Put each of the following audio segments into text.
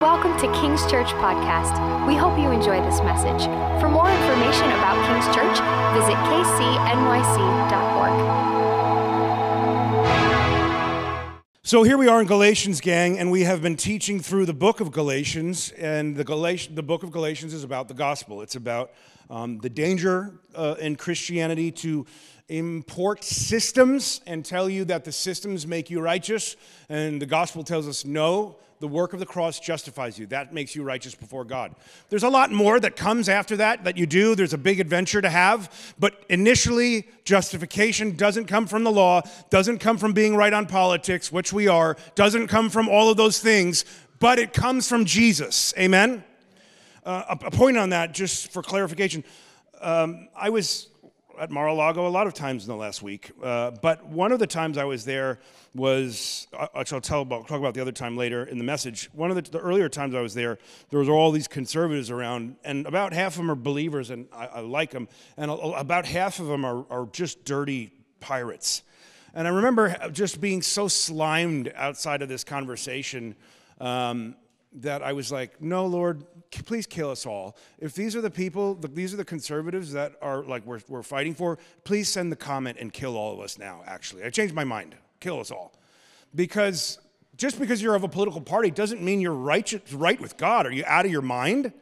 Welcome to King's Church Podcast. We hope you enjoy this message. For more information about King's Church, visit KCNYC.org. So here we are in Galatians, gang, and we have been teaching through the book of Galatians, and the book of Galatians is about the gospel. It's about the danger in Christianity to import systems and tell you that the systems make you righteous, and the gospel tells us no. The work of the cross justifies you. That makes you righteous before God. There's a lot more that comes after that you do. There's a big adventure to have. But initially, justification doesn't come from the law, doesn't come from being right on politics, which we are, doesn't come from all of those things, but it comes from Jesus. Amen? A point on that, just for clarification. I was at Mar-a-Lago a lot of times in the last week, but one of the times I was there was, which I'll talk about the other time later in the message, one of the earlier times I was there was all these conservatives around, and about half of them are believers, and I like them, and about half of them are just dirty pirates. And I remember just being so slimed outside of this conversation that I was like, no, Lord, please kill us all. If these are the people, these are the conservatives that are like we're fighting for, please send the comment and kill all of us now, actually. I changed my mind. Kill us all. Because just because you're of a political party doesn't mean you're right with God. Are you out of your mind?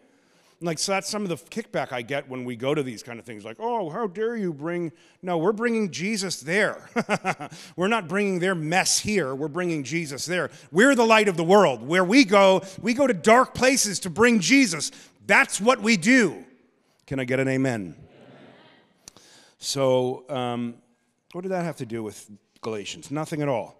Like, so that's some of the kickback I get when we go to these kind of things. Like, oh, how dare you bring... No, we're bringing Jesus there. We're not bringing their mess here. We're bringing Jesus there. We're the light of the world. Where we go to dark places to bring Jesus. That's what we do. Can I get an amen? Amen. So, what did that have to do with Galatians? Nothing at all.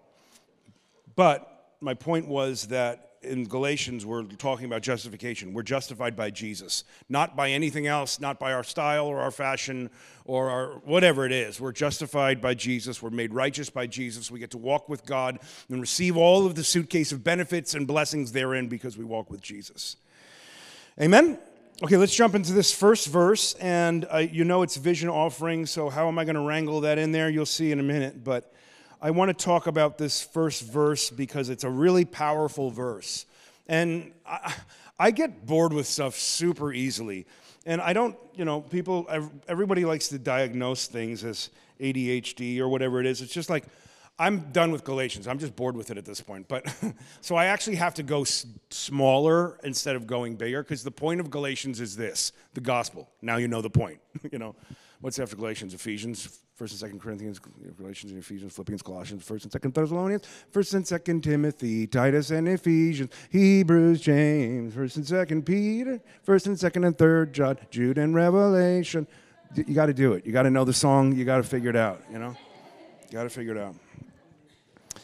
But my point was that in Galatians, we're talking about justification. We're justified by Jesus, not by anything else, not by our style or our fashion or our whatever it is. We're justified by Jesus. We're made righteous by Jesus. We get to walk with God and receive all of the suitcase of benefits and blessings therein because we walk with Jesus. Amen? Okay, let's jump into this first verse. And you know it's vision offering, so how am I going to wrangle that in there? You'll see in a minute, but I want to talk about this first verse because it's a really powerful verse. And I get bored with stuff super easily. And I don't, you know, everybody likes to diagnose things as ADHD or whatever it is. It's just like, I'm done with Galatians. I'm just bored with it at this point. But so I actually have to go smaller instead of going bigger because the point of Galatians is this, the gospel. Now you know the point, you know. What's after Galatians? Ephesians, 1st and 2nd Corinthians, Galatians and Ephesians, Philippians, Colossians, 1st and 2nd Thessalonians, 1st and 2nd Timothy, Titus and Ephesians, Hebrews, James, 1st and 2nd Peter, 1st and 2nd and 3rd John, Jude and Revelation. You got to do it. You got to know the song. You got to figure it out, you know? You got to figure it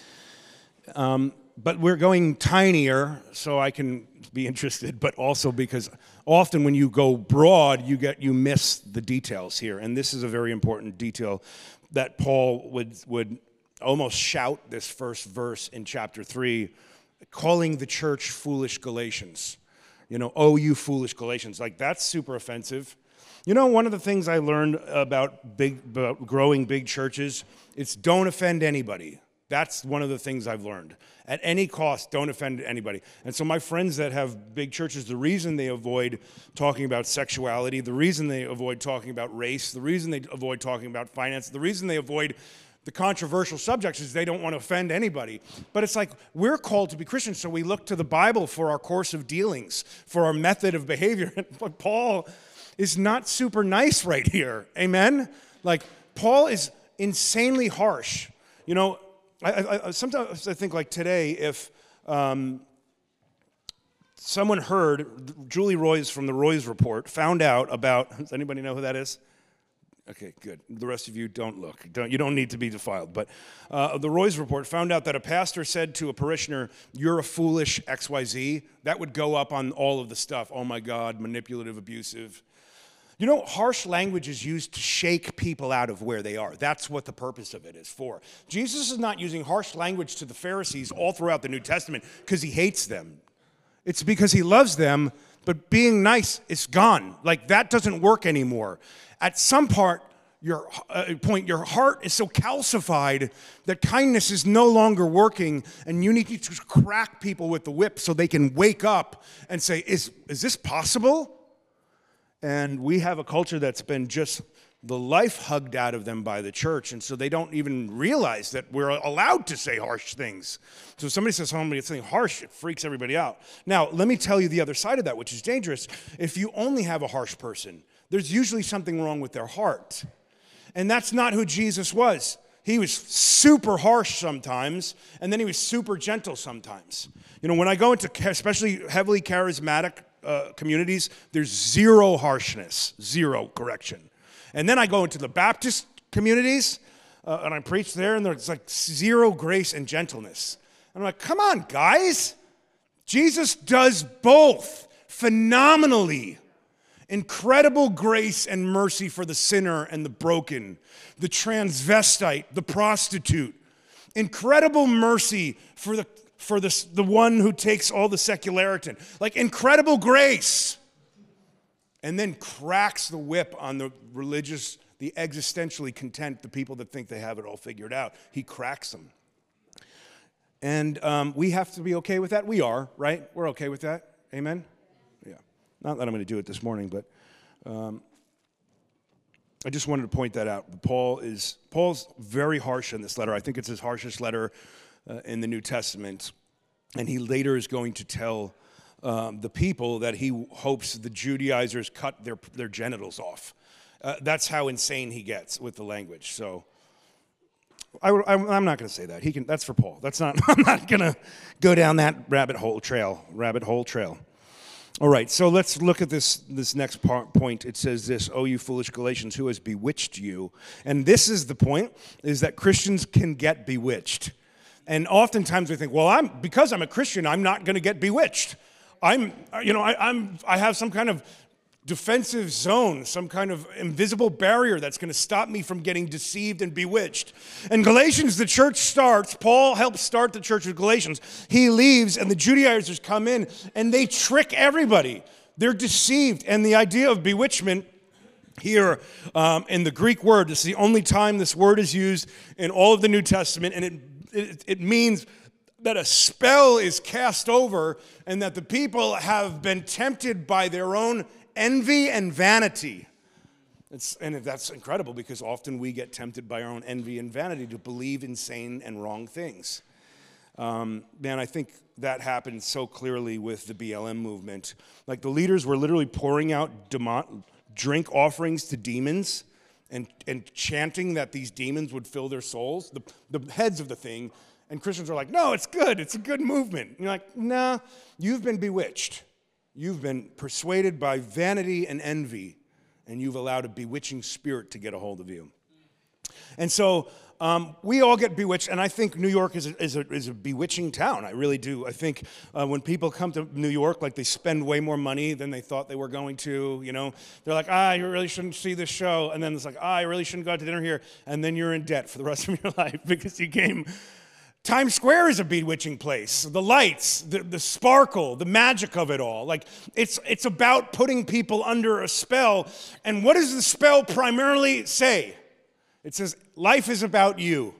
out. But we're going tinier so I can be interested, but also because often when you go broad, you miss the details here. And this is a very important detail that Paul would almost shout this first verse in chapter 3, calling the church foolish Galatians. You know, oh, you foolish Galatians. Like, that's super offensive. You know, one of the things I learned about growing big churches, it's don't offend anybody. That's one of the things I've learned. At any cost, don't offend anybody. And so my friends that have big churches, the reason they avoid talking about sexuality, the reason they avoid talking about race, the reason they avoid talking about finance, the reason they avoid the controversial subjects is they don't want to offend anybody. But it's like, we're called to be Christians, so we look to the Bible for our course of dealings, for our method of behavior. But Paul is not super nice right here. Amen? Like, Paul is insanely harsh. You know, sometimes I think, like today, if someone heard Julie Roys from the Roys Report, found out about, does anybody know who that is? Okay, good. The rest of you don't look. You don't need to be defiled. But the Roys Report found out that a pastor said to a parishioner, you're a foolish XYZ. That would go up on all of the stuff. Oh, my God, manipulative, abusive. You know, harsh language is used to shake people out of where they are. That's what the purpose of it is for. Jesus is not using harsh language to the Pharisees all throughout the New Testament because he hates them. It's because he loves them, but being nice is gone. Like, that doesn't work anymore. At some part, your heart is so calcified that kindness is no longer working, and you need to crack people with the whip so they can wake up and say, is this possible? And we have a culture that's been just the life hugged out of them by the church, and so they don't even realize that we're allowed to say harsh things. So if somebody says something harsh, it freaks everybody out. Now, let me tell you the other side of that, which is dangerous. If you only have a harsh person, there's usually something wrong with their heart. And that's not who Jesus was. He was super harsh sometimes, and then he was super gentle sometimes. You know, when I go into especially heavily charismatic communities, there's zero harshness, zero correction. And then I go into the Baptist communities, and I preach there, and there's like zero grace and gentleness. And I'm like, come on, guys. Jesus does both phenomenally. Incredible grace and mercy for the sinner and the broken, the transvestite, the prostitute. Incredible mercy for the one who takes all the secularitin. Like incredible grace. And then cracks the whip on the religious, the existentially content, the people that think they have it all figured out. He cracks them. And we have to be okay with that. We are, right? We're okay with that. Amen? Not that I'm going to do it this morning, but I just wanted to point that out. Paul's very harsh in this letter. I think it's his harshest letter in the New Testament. And he later is going to tell the people that he hopes the Judaizers cut their genitals off. That's how insane he gets with the language. So I'm not going to say that. He can. That's for Paul. That's not. I'm not going to go down that rabbit hole trail. All right, so let's look at this next point. It says this, "O you foolish Galatians, who has bewitched you?" And this is the point, is that Christians can get bewitched. And oftentimes we think, well, because I'm a Christian, I'm not going to get bewitched. I have some kind of defensive zone, some kind of invisible barrier that's going to stop me from getting deceived and bewitched. And Galatians, the church starts, Paul helps start the church with Galatians. He leaves and the Judaizers come in and they trick everybody. They're deceived. And the idea of bewitchment here in the Greek word, this is the only time this word is used in all of the New Testament, and it means that a spell is cast over and that the people have been tempted by their own envy and vanity. And that's incredible because often we get tempted by our own envy and vanity to believe insane and wrong things. Man, I think that happened so clearly with the BLM movement. Like the leaders were literally pouring out drink offerings to demons and chanting that these demons would fill their souls, the heads of the thing. And Christians are like, no, it's good. It's a good movement. And you're like, nah, you've been bewitched. You've been persuaded by vanity and envy, and you've allowed a bewitching spirit to get a hold of you. And so we all get bewitched, and I think New York is a bewitching town. I really do. I think when people come to New York, like they spend way more money than they thought they were going to. You know, they're like, I really shouldn't see this show, and then it's like, I really shouldn't go out to dinner here, and then you're in debt for the rest of your life because you came. Times Square is a bewitching place. The lights, the sparkle, the magic of it all. Like it's about putting people under a spell. And what does the spell primarily say? It says, life is about you.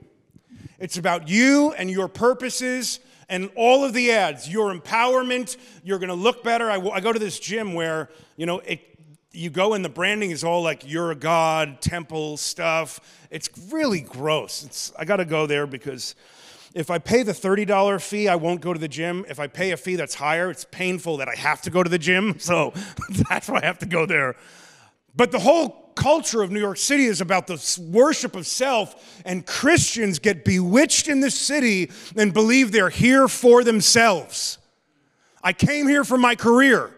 It's about you and your purposes and all of the ads, your empowerment. You're going to look better. I go to this gym where, you know, you go and the branding is all like you're a god, temple stuff. It's really gross. I got to go there because if I pay the $30 fee, I won't go to the gym. If I pay a fee that's higher, it's painful that I have to go to the gym. So that's why I have to go there. But the whole culture of New York City is about the worship of self, and Christians get bewitched in this city and believe they're here for themselves. I came here for my career.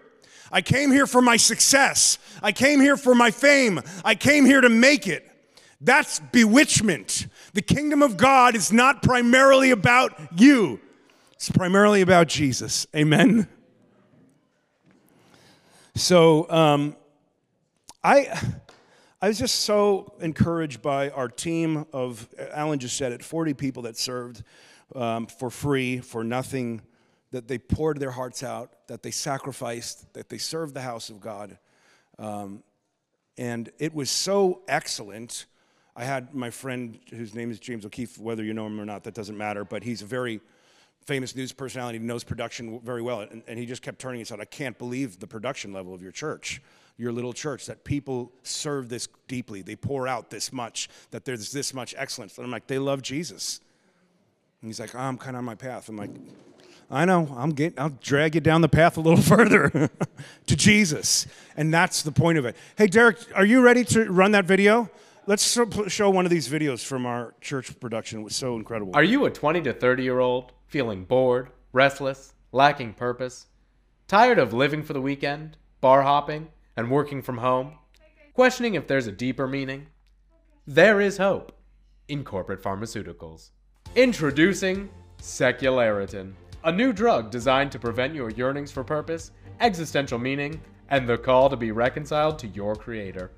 I came here for my success. I came here for my fame. I came here to make it. That's bewitchment. The kingdom of God is not primarily about you. It's primarily about Jesus. Amen? So I was just so encouraged by our team of, Alan just said it, 40 people that served for free, for nothing, that they poured their hearts out, that they sacrificed, that they served the house of God. And it was so excellent I had my friend, whose name is James O'Keefe, whether you know him or not, that doesn't matter, but he's a very famous news personality, knows production very well, and he just kept turning and said, I can't believe the production level of your church, your little church, that people serve this deeply, they pour out this much, that there's this much excellence. And I'm like, they love Jesus. And he's like, oh, I'm kind of on my path. I'm like, I know, I'll drag you down the path a little further to Jesus. And that's the point of it. Hey, Derek, are you ready to run that video? Let's show one of these videos from our church production. It was so incredible. Are you a 20 to 30-year-old feeling bored, restless, lacking purpose, tired of living for the weekend, bar hopping, and working from home, questioning if there's a deeper meaning? There is hope in corporate pharmaceuticals. Introducing Secularitin, a new drug designed to prevent your yearnings for purpose, existential meaning, and the call to be reconciled to your creator.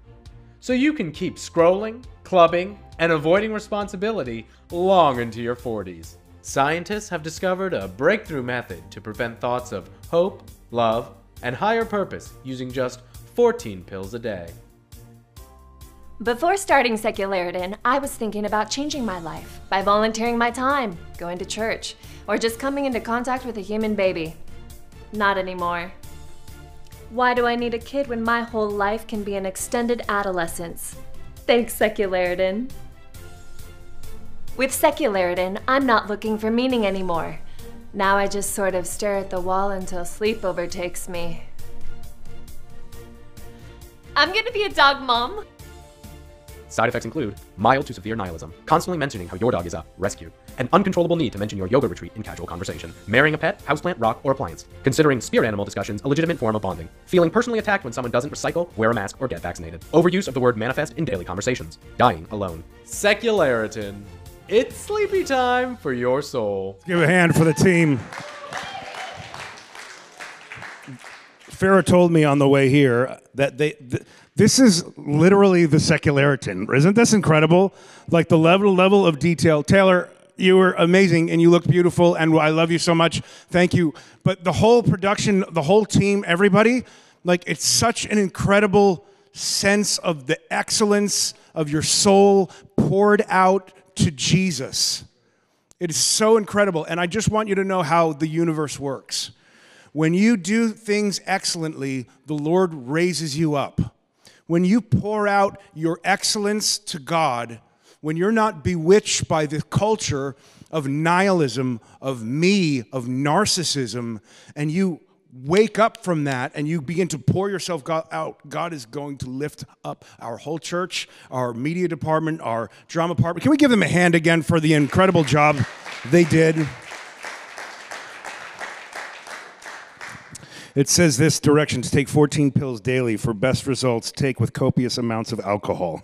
So you can keep scrolling, clubbing, and avoiding responsibility long into your 40s. Scientists have discovered a breakthrough method to prevent thoughts of hope, love, and higher purpose using just 14 pills a day. Before starting Secularitin, I was thinking about changing my life by volunteering my time, going to church, or just coming into contact with a human baby. Not anymore. Why do I need a kid when my whole life can be an extended adolescence? Thanks, Secularitin. With Secularitin, I'm not looking for meaning anymore. Now I just sort of stare at the wall until sleep overtakes me. I'm gonna be a dog mom. Side effects include mild to severe nihilism, constantly mentioning how your dog is up, rescued, an uncontrollable need to mention your yoga retreat in casual conversation, marrying a pet, houseplant, rock, or appliance, considering spirit animal discussions a legitimate form of bonding, feeling personally attacked when someone doesn't recycle, wear a mask, or get vaccinated, overuse of the word manifest in daily conversations, dying alone. Secularitin. It's sleepy time for your soul. Let's give a hand for the team. Farrah told me on the way here that this is literally the Secularitin. Isn't this incredible? Like the level of detail. Taylor, you were amazing and you looked beautiful and I love you so much. Thank you. But the whole production, the whole team, everybody, like it's such an incredible sense of the excellence of your soul poured out to Jesus. It is so incredible. And I just want you to know how the universe works. When you do things excellently, the Lord raises you up. When you pour out your excellence to God, when you're not bewitched by the culture of nihilism, of me, of narcissism, and you wake up from that and you begin to pour yourself out, God is going to lift up our whole church, our media department, our drama department. Can we give them a hand again for the incredible job they did? It says this, directions, take 14 pills daily for best results, take with copious amounts of alcohol.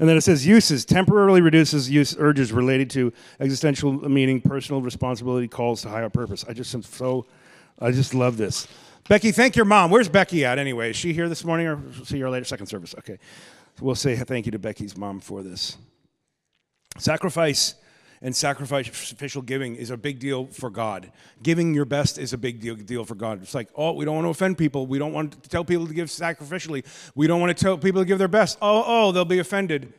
And then it says uses, temporarily reduces urges related to existential meaning, personal responsibility, calls to higher purpose. I just love this. Becky, thank your mom. Where's Becky at anyway? Is she here this morning or we'll see her later? Second service, okay. We'll say thank you to Becky's mom for this. Sacrifice. And sacrificial giving is a big deal for God. Giving your best is a big deal for God. It's like, oh, we don't want to offend people. We don't want to tell people to give sacrificially. We don't want to tell people to give their best. Oh, they'll be offended.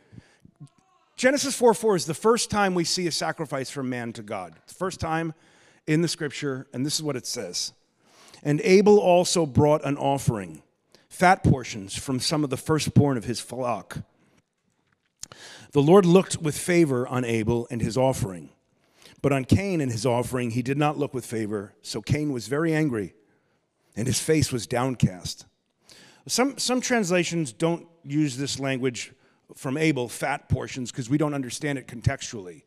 Genesis 4:4 is the first time we see a sacrifice from man to God. It's the first time in the scripture, and this is what it says. And Abel also brought an offering, fat portions from some of the firstborn of his flock. The Lord looked with favor on Abel and his offering, but on Cain and his offering he did not look with favor, so Cain was very angry, and his face was downcast. Some translations don't use this language from Abel, fat portions, because we don't understand it contextually.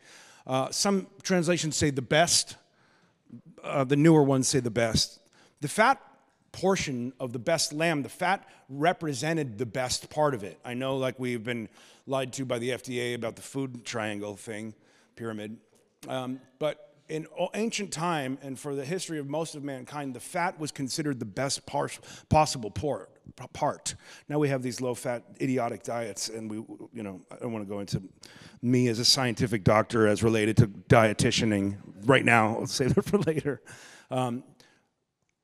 Some translations say the best. The newer ones say the best. The fat portion of the best lamb, the fat represented the best part of it. I know, like, we've been lied to by the FDA about the food triangle thing, pyramid. But in ancient time and for the history of most of mankind, the fat was considered the best possible part. Now we have these low-fat, idiotic diets, and we, you know, I don't want to go into me as a scientific doctor as related to dietitianing right now. I'll save that for later.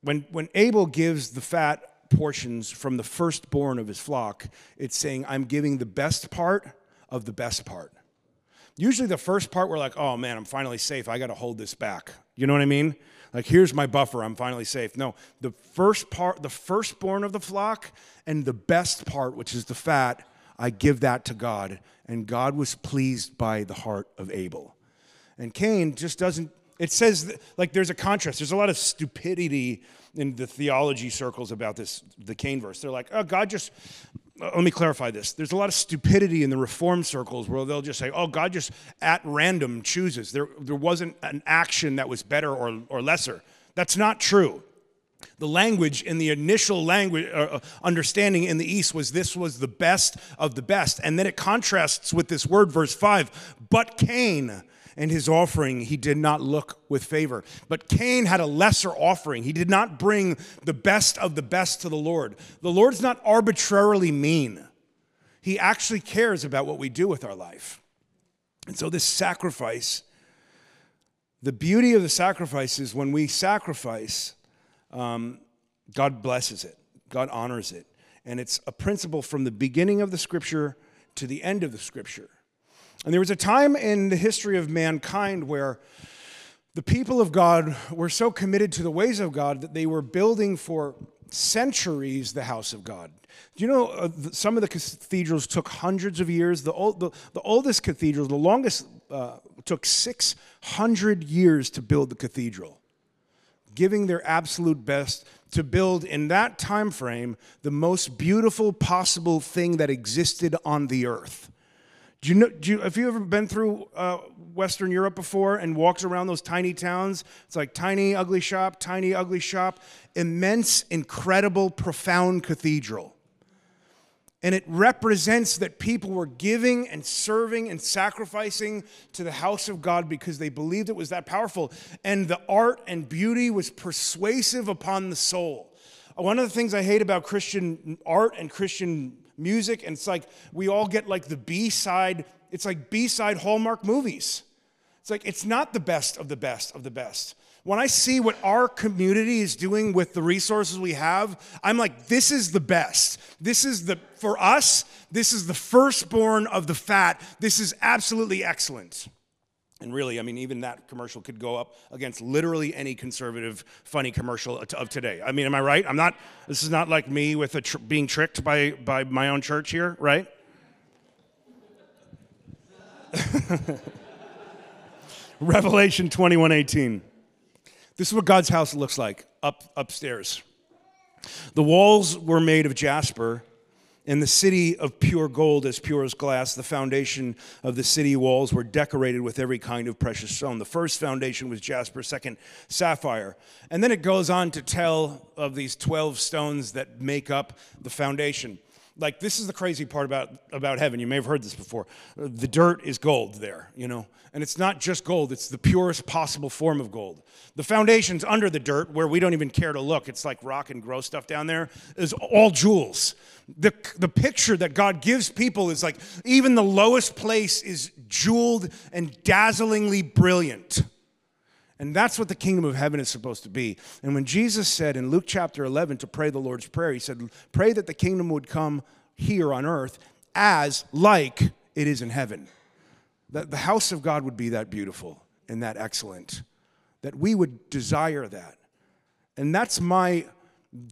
When Abel gives the fat portions from the firstborn of his flock, it's saying, I'm giving the best part of the best part. Usually the first part, we're like, oh man, I'm finally safe. I got to hold this back. You know what I mean? Like, here's my buffer. I'm finally safe. No, the first part, the firstborn of the flock, and the best part, which is the fat, I give that to God. And God was pleased by the heart of Abel. And Cain just doesn't, it says, like, there's a contrast. There's a lot of stupidity in the theology circles about this, the Cain verse. They're like, oh, God just, let me clarify this. There's a lot of stupidity in the reform circles where they'll just say, oh, God just at random chooses. There wasn't an action that was better or lesser. That's not true. The language in the initial language understanding in the East was this was the best of the best. And then it contrasts with this word, verse 5, but Cain and his offering, he did not look with favor. But Cain had a lesser offering. He did not bring the best of the best to the Lord. The Lord's not arbitrarily mean. He actually cares about what we do with our life. And so this sacrifice, the beauty of the sacrifice is when we sacrifice, God blesses it. God honors it. And it's a principle from the beginning of the Scripture to the end of the Scripture. And there was a time in the history of mankind where the people of God were so committed to the ways of God that they were building for centuries the house of God. Do you know some of the cathedrals took hundreds of years? The oldest cathedral, the longest, took 600 years to build the cathedral, giving their absolute best to build in that time frame the most beautiful possible thing that existed on the earth. Have you ever been through Western Europe before and walked around those tiny towns? It's like tiny, ugly shop, immense, incredible, profound cathedral. And it represents that people were giving and serving and sacrificing to the house of God because they believed it was that powerful. And the art and beauty was persuasive upon the soul. One of the things I hate about Christian art and Christian music, and it's like we all get like the B-side, it's like B-side Hallmark movies. It's like it's not the best of the best of the best. When I see what our community is doing with the resources we have, I'm like, this is the best. This is the, for us, this is the firstborn of the fat. This is absolutely excellent. And really, I mean, even that commercial could go up against literally any conservative, funny commercial of today. I mean, am I right? I'm not, this is not like me with being tricked by my own church here, right? Revelation 21:18. This is what God's house looks like, upstairs. The walls were made of jasper, and the city of pure gold, as pure as glass. The foundation of the city walls were decorated with every kind of precious stone. The first foundation was jasper, second, sapphire. And then it goes on to tell of these 12 stones that make up the foundation. Like, this is the crazy part about heaven. You may have heard this before. The dirt is gold there, you know. And it's not just gold. It's the purest possible form of gold. The foundations under the dirt, where we don't even care to look, it's like rock and gross stuff down there, is all jewels. The picture that God gives people is like even the lowest place is jeweled and dazzlingly brilliant. And that's what the kingdom of heaven is supposed to be. And when Jesus said in Luke chapter 11 to pray the Lord's Prayer, he said, pray that the kingdom would come here on earth as like it is in heaven. That the house of God would be that beautiful and that excellent, that we would desire that. And that's my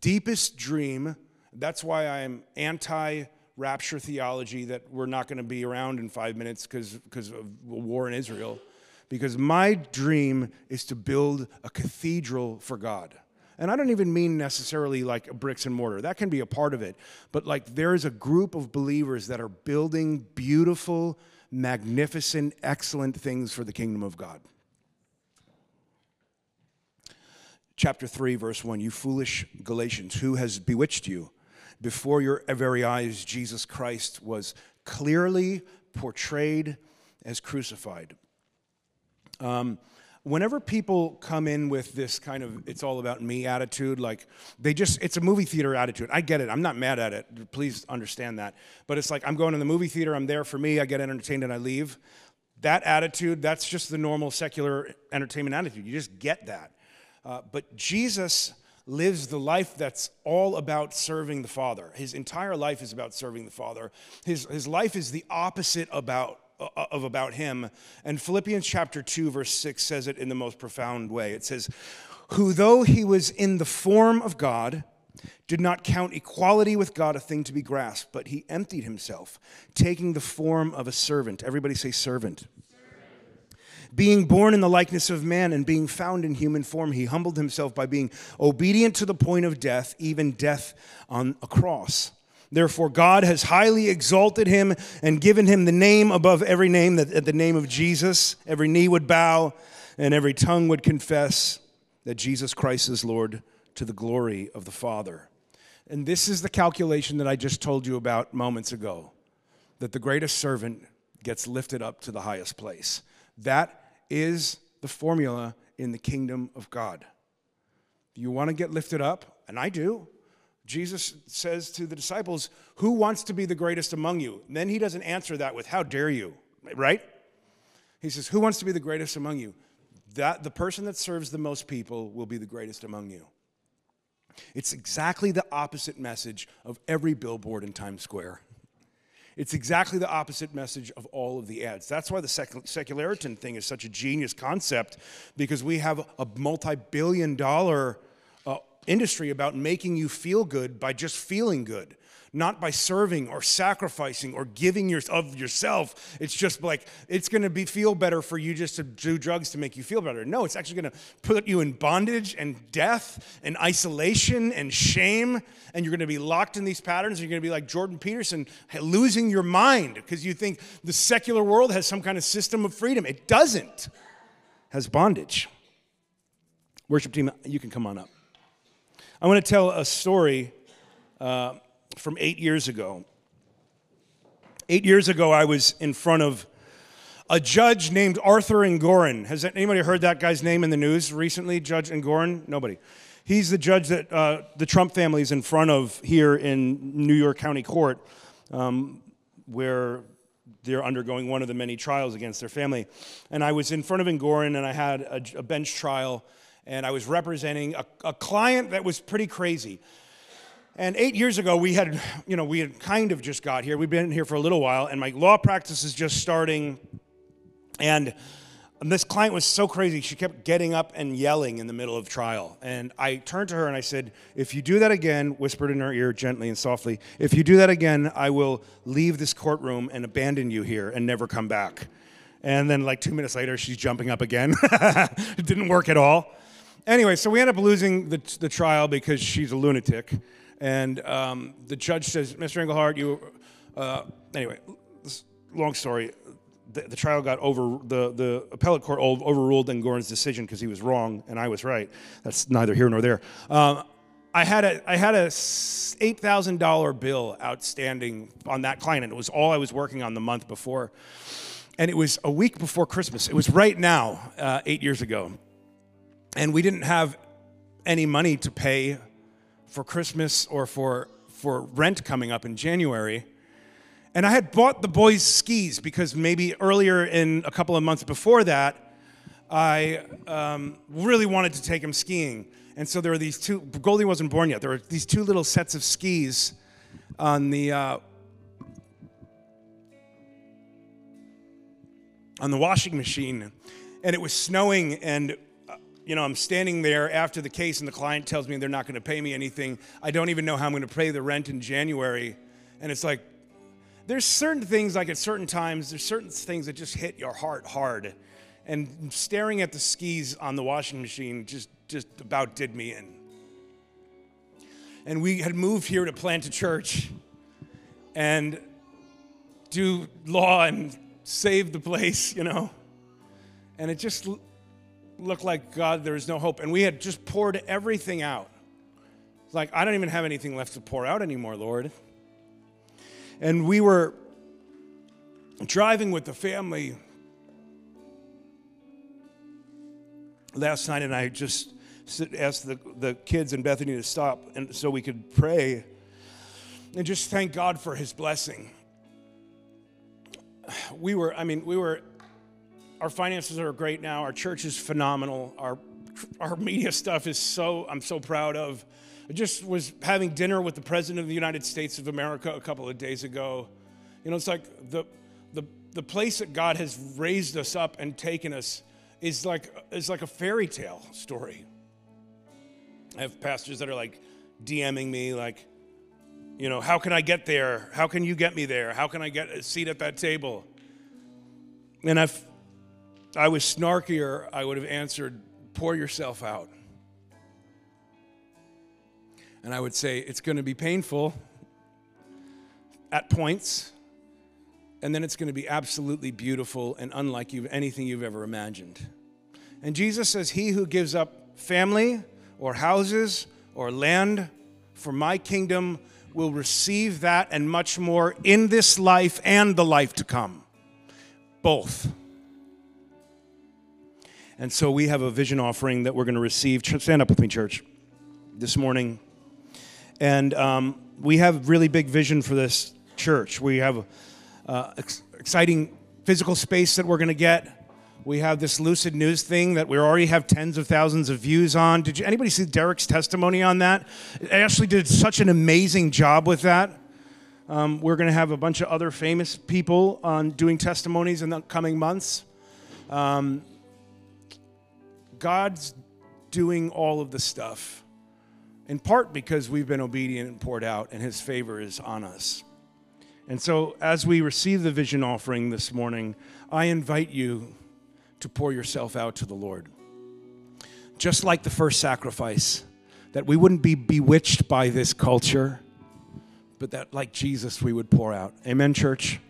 deepest dream. That's why I'm anti-rapture theology, that we're not going to be around in 5 minutes because of a war in Israel. Because my dream is to build a cathedral for God. And I don't even mean necessarily like bricks and mortar. That can be a part of it. But like there is a group of believers that are building beautiful, magnificent, excellent things for the kingdom of God. Chapter 3, verse 1, you foolish Galatians, who has bewitched you? Before your very eyes, Jesus Christ was clearly portrayed as crucified. Whenever people come in with this kind of it's all about me attitude, like they just, it's a movie theater attitude. I get it. I'm not mad at it. Please understand that. But it's like I'm going to the movie theater. I'm there for me. I get entertained and I leave. That attitude, that's just the normal secular entertainment attitude. You just get that. But Jesus lives the life that's all about serving the Father. His entire life is about serving the Father. His life is the opposite about him. And Philippians chapter 2, verse 6 says it in the most profound way. It says, who though he was in the form of God, did not count equality with God a thing to be grasped, but he emptied himself, taking the form of a servant. Everybody say servant. Being born in the likeness of man and being found in human form, he humbled himself by being obedient to the point of death, even death on a cross. Therefore, God has highly exalted him and given him the name above every name, that at the name of Jesus, every knee would bow and every tongue would confess that Jesus Christ is Lord, to the glory of the Father. And this is the calculation that I just told you about moments ago, that the greatest servant gets lifted up to the highest place. That is the formula in the kingdom of God. You want to get lifted up? And I do. Jesus says to the disciples, who wants to be the greatest among you? And then he doesn't answer that with, how dare you, right? He says, who wants to be the greatest among you? That the person that serves the most people will be the greatest among you. It's exactly the opposite message of every billboard in Times Square. It's exactly the opposite message of all of the ads. That's why the Secularitin thing is such a genius concept, because we have a multi-billion-dollar industry about making you feel good by just feeling good, not by serving or sacrificing or giving of yourself. It's just like, it's going to feel better for you just to do drugs to make you feel better. No, it's actually going to put you in bondage and death and isolation and shame, and you're going to be locked in these patterns. You're going to be like Jordan Peterson, losing your mind because you think the secular world has some kind of system of freedom. It doesn't. It has bondage. Worship team, you can come on up. I want to tell a story from 8 years ago. 8 years ago, I was in front of a judge named Arthur Engoron. Has anybody heard that guy's name in the news recently, Judge Engoron? Nobody. He's the judge that the Trump family is in front of here in New York County Court, where they're undergoing one of the many trials against their family. And I was in front of Engoron, and I had a bench trial, and I was representing a client that was pretty crazy. And 8 years ago, we had kind of just got here. We've been here for a little while, and my law practice is just starting. And this client was so crazy, she kept getting up and yelling in the middle of trial. And I turned to her and I said, if you do that again, whispered in her ear gently and softly, if you do that again, I will leave this courtroom and abandon you here and never come back. And then like 2 minutes later, she's jumping up again. It didn't work at all. Anyway, so we end up losing the trial because she's a lunatic, and the judge says, Mr. Engelhardt, you, anyway, this long story, the trial got the appellate court overruled Engoron's decision because he was wrong and I was right. That's neither here nor there. I had a $8,000 bill outstanding on that client, and it was all I was working on the month before, and it was a week before Christmas. It was right now, 8 years ago. And we didn't have any money to pay for Christmas or for rent coming up in January. And I had bought the boys skis because maybe earlier in a couple of months before that, I really wanted to take him skiing. And so there were these two, Goldie wasn't born yet, there were these two little sets of skis on the washing machine. And it was snowing, and you know, I'm standing there after the case, and the client tells me they're not going to pay me anything. I don't even know how I'm going to pay the rent in January. And it's like, there's certain things, like at certain times, there's certain things that just hit your heart hard. And staring at the skis on the washing machine just about did me in. And we had moved here to plant a church and do law and save the place, you know. And it just looked like, God, there is no hope. And we had just poured everything out. It's like, I don't even have anything left to pour out anymore, Lord. And we were driving with the family last night, and I just asked the kids and Bethany to stop and so we could pray and just thank God for his blessing. Our finances are great now. Our church is phenomenal. Our our media stuff is so, I'm so proud of. I just was having dinner with the President of the United States of America a couple of days ago. You know, it's like the place that God has raised us up and taken us is like a fairy tale story. I have pastors that are like DMing me like, you know, how can I get there? How can you get me there? How can I get a seat at that table? And if I was snarkier, I would have answered, pour yourself out. And I would say, it's going to be painful at points, and then it's going to be absolutely beautiful and unlike anything you've ever imagined. And Jesus says, he who gives up family or houses or land for my kingdom will receive that and much more in this life and the life to come, both. And so we have a vision offering that we're going to receive. Stand up with me, church, this morning. And we have really big vision for this church. We have exciting physical space that we're going to get. We have this Lucid News thing that we already have tens of thousands of views on. Did anybody see Derek's testimony on that? Ashley did such an amazing job with that. We're going to have a bunch of other famous people on doing testimonies in the coming months. God's doing all of the stuff, in part because we've been obedient and poured out, and his favor is on us. And so as we receive the vision offering this morning, I invite you to pour yourself out to the Lord. Just like the first sacrifice, that we wouldn't be bewitched by this culture, but that like Jesus, we would pour out. Amen, church.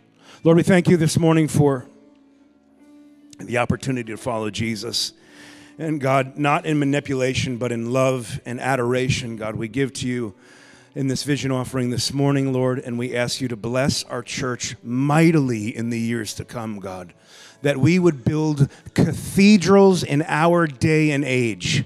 Lord, we thank you this morning for the opportunity to follow Jesus. And God, not in manipulation, but in love and adoration, God, we give to you in this vision offering this morning, Lord, and we ask you to bless our church mightily in the years to come, God, that we would build cathedrals in our day and age,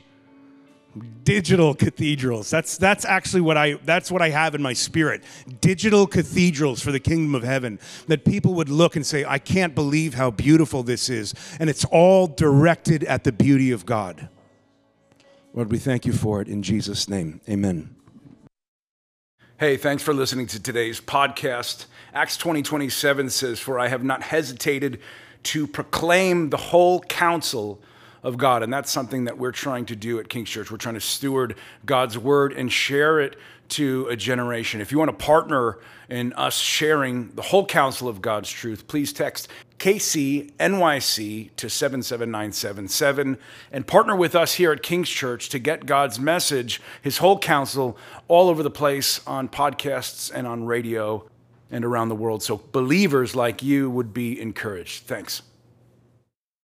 digital cathedrals. That's actually what I have in my spirit, digital cathedrals for the kingdom of heaven, that people would look and say, I can't believe how beautiful this is, and it's all directed at the beauty of God. Lord, we thank you for it in Jesus' name. Amen. Hey, thanks for listening to today's podcast. Acts 20:27 says, for I have not hesitated to proclaim the whole counsel of God. And that's something that we're trying to do at King's Church. We're trying to steward God's word and share it to a generation. If you want to partner in us sharing the whole counsel of God's truth, please text KCNYC to 77977 and partner with us here at King's Church to get God's message, his whole counsel, all over the place on podcasts and on radio and around the world. So believers like you would be encouraged. Thanks.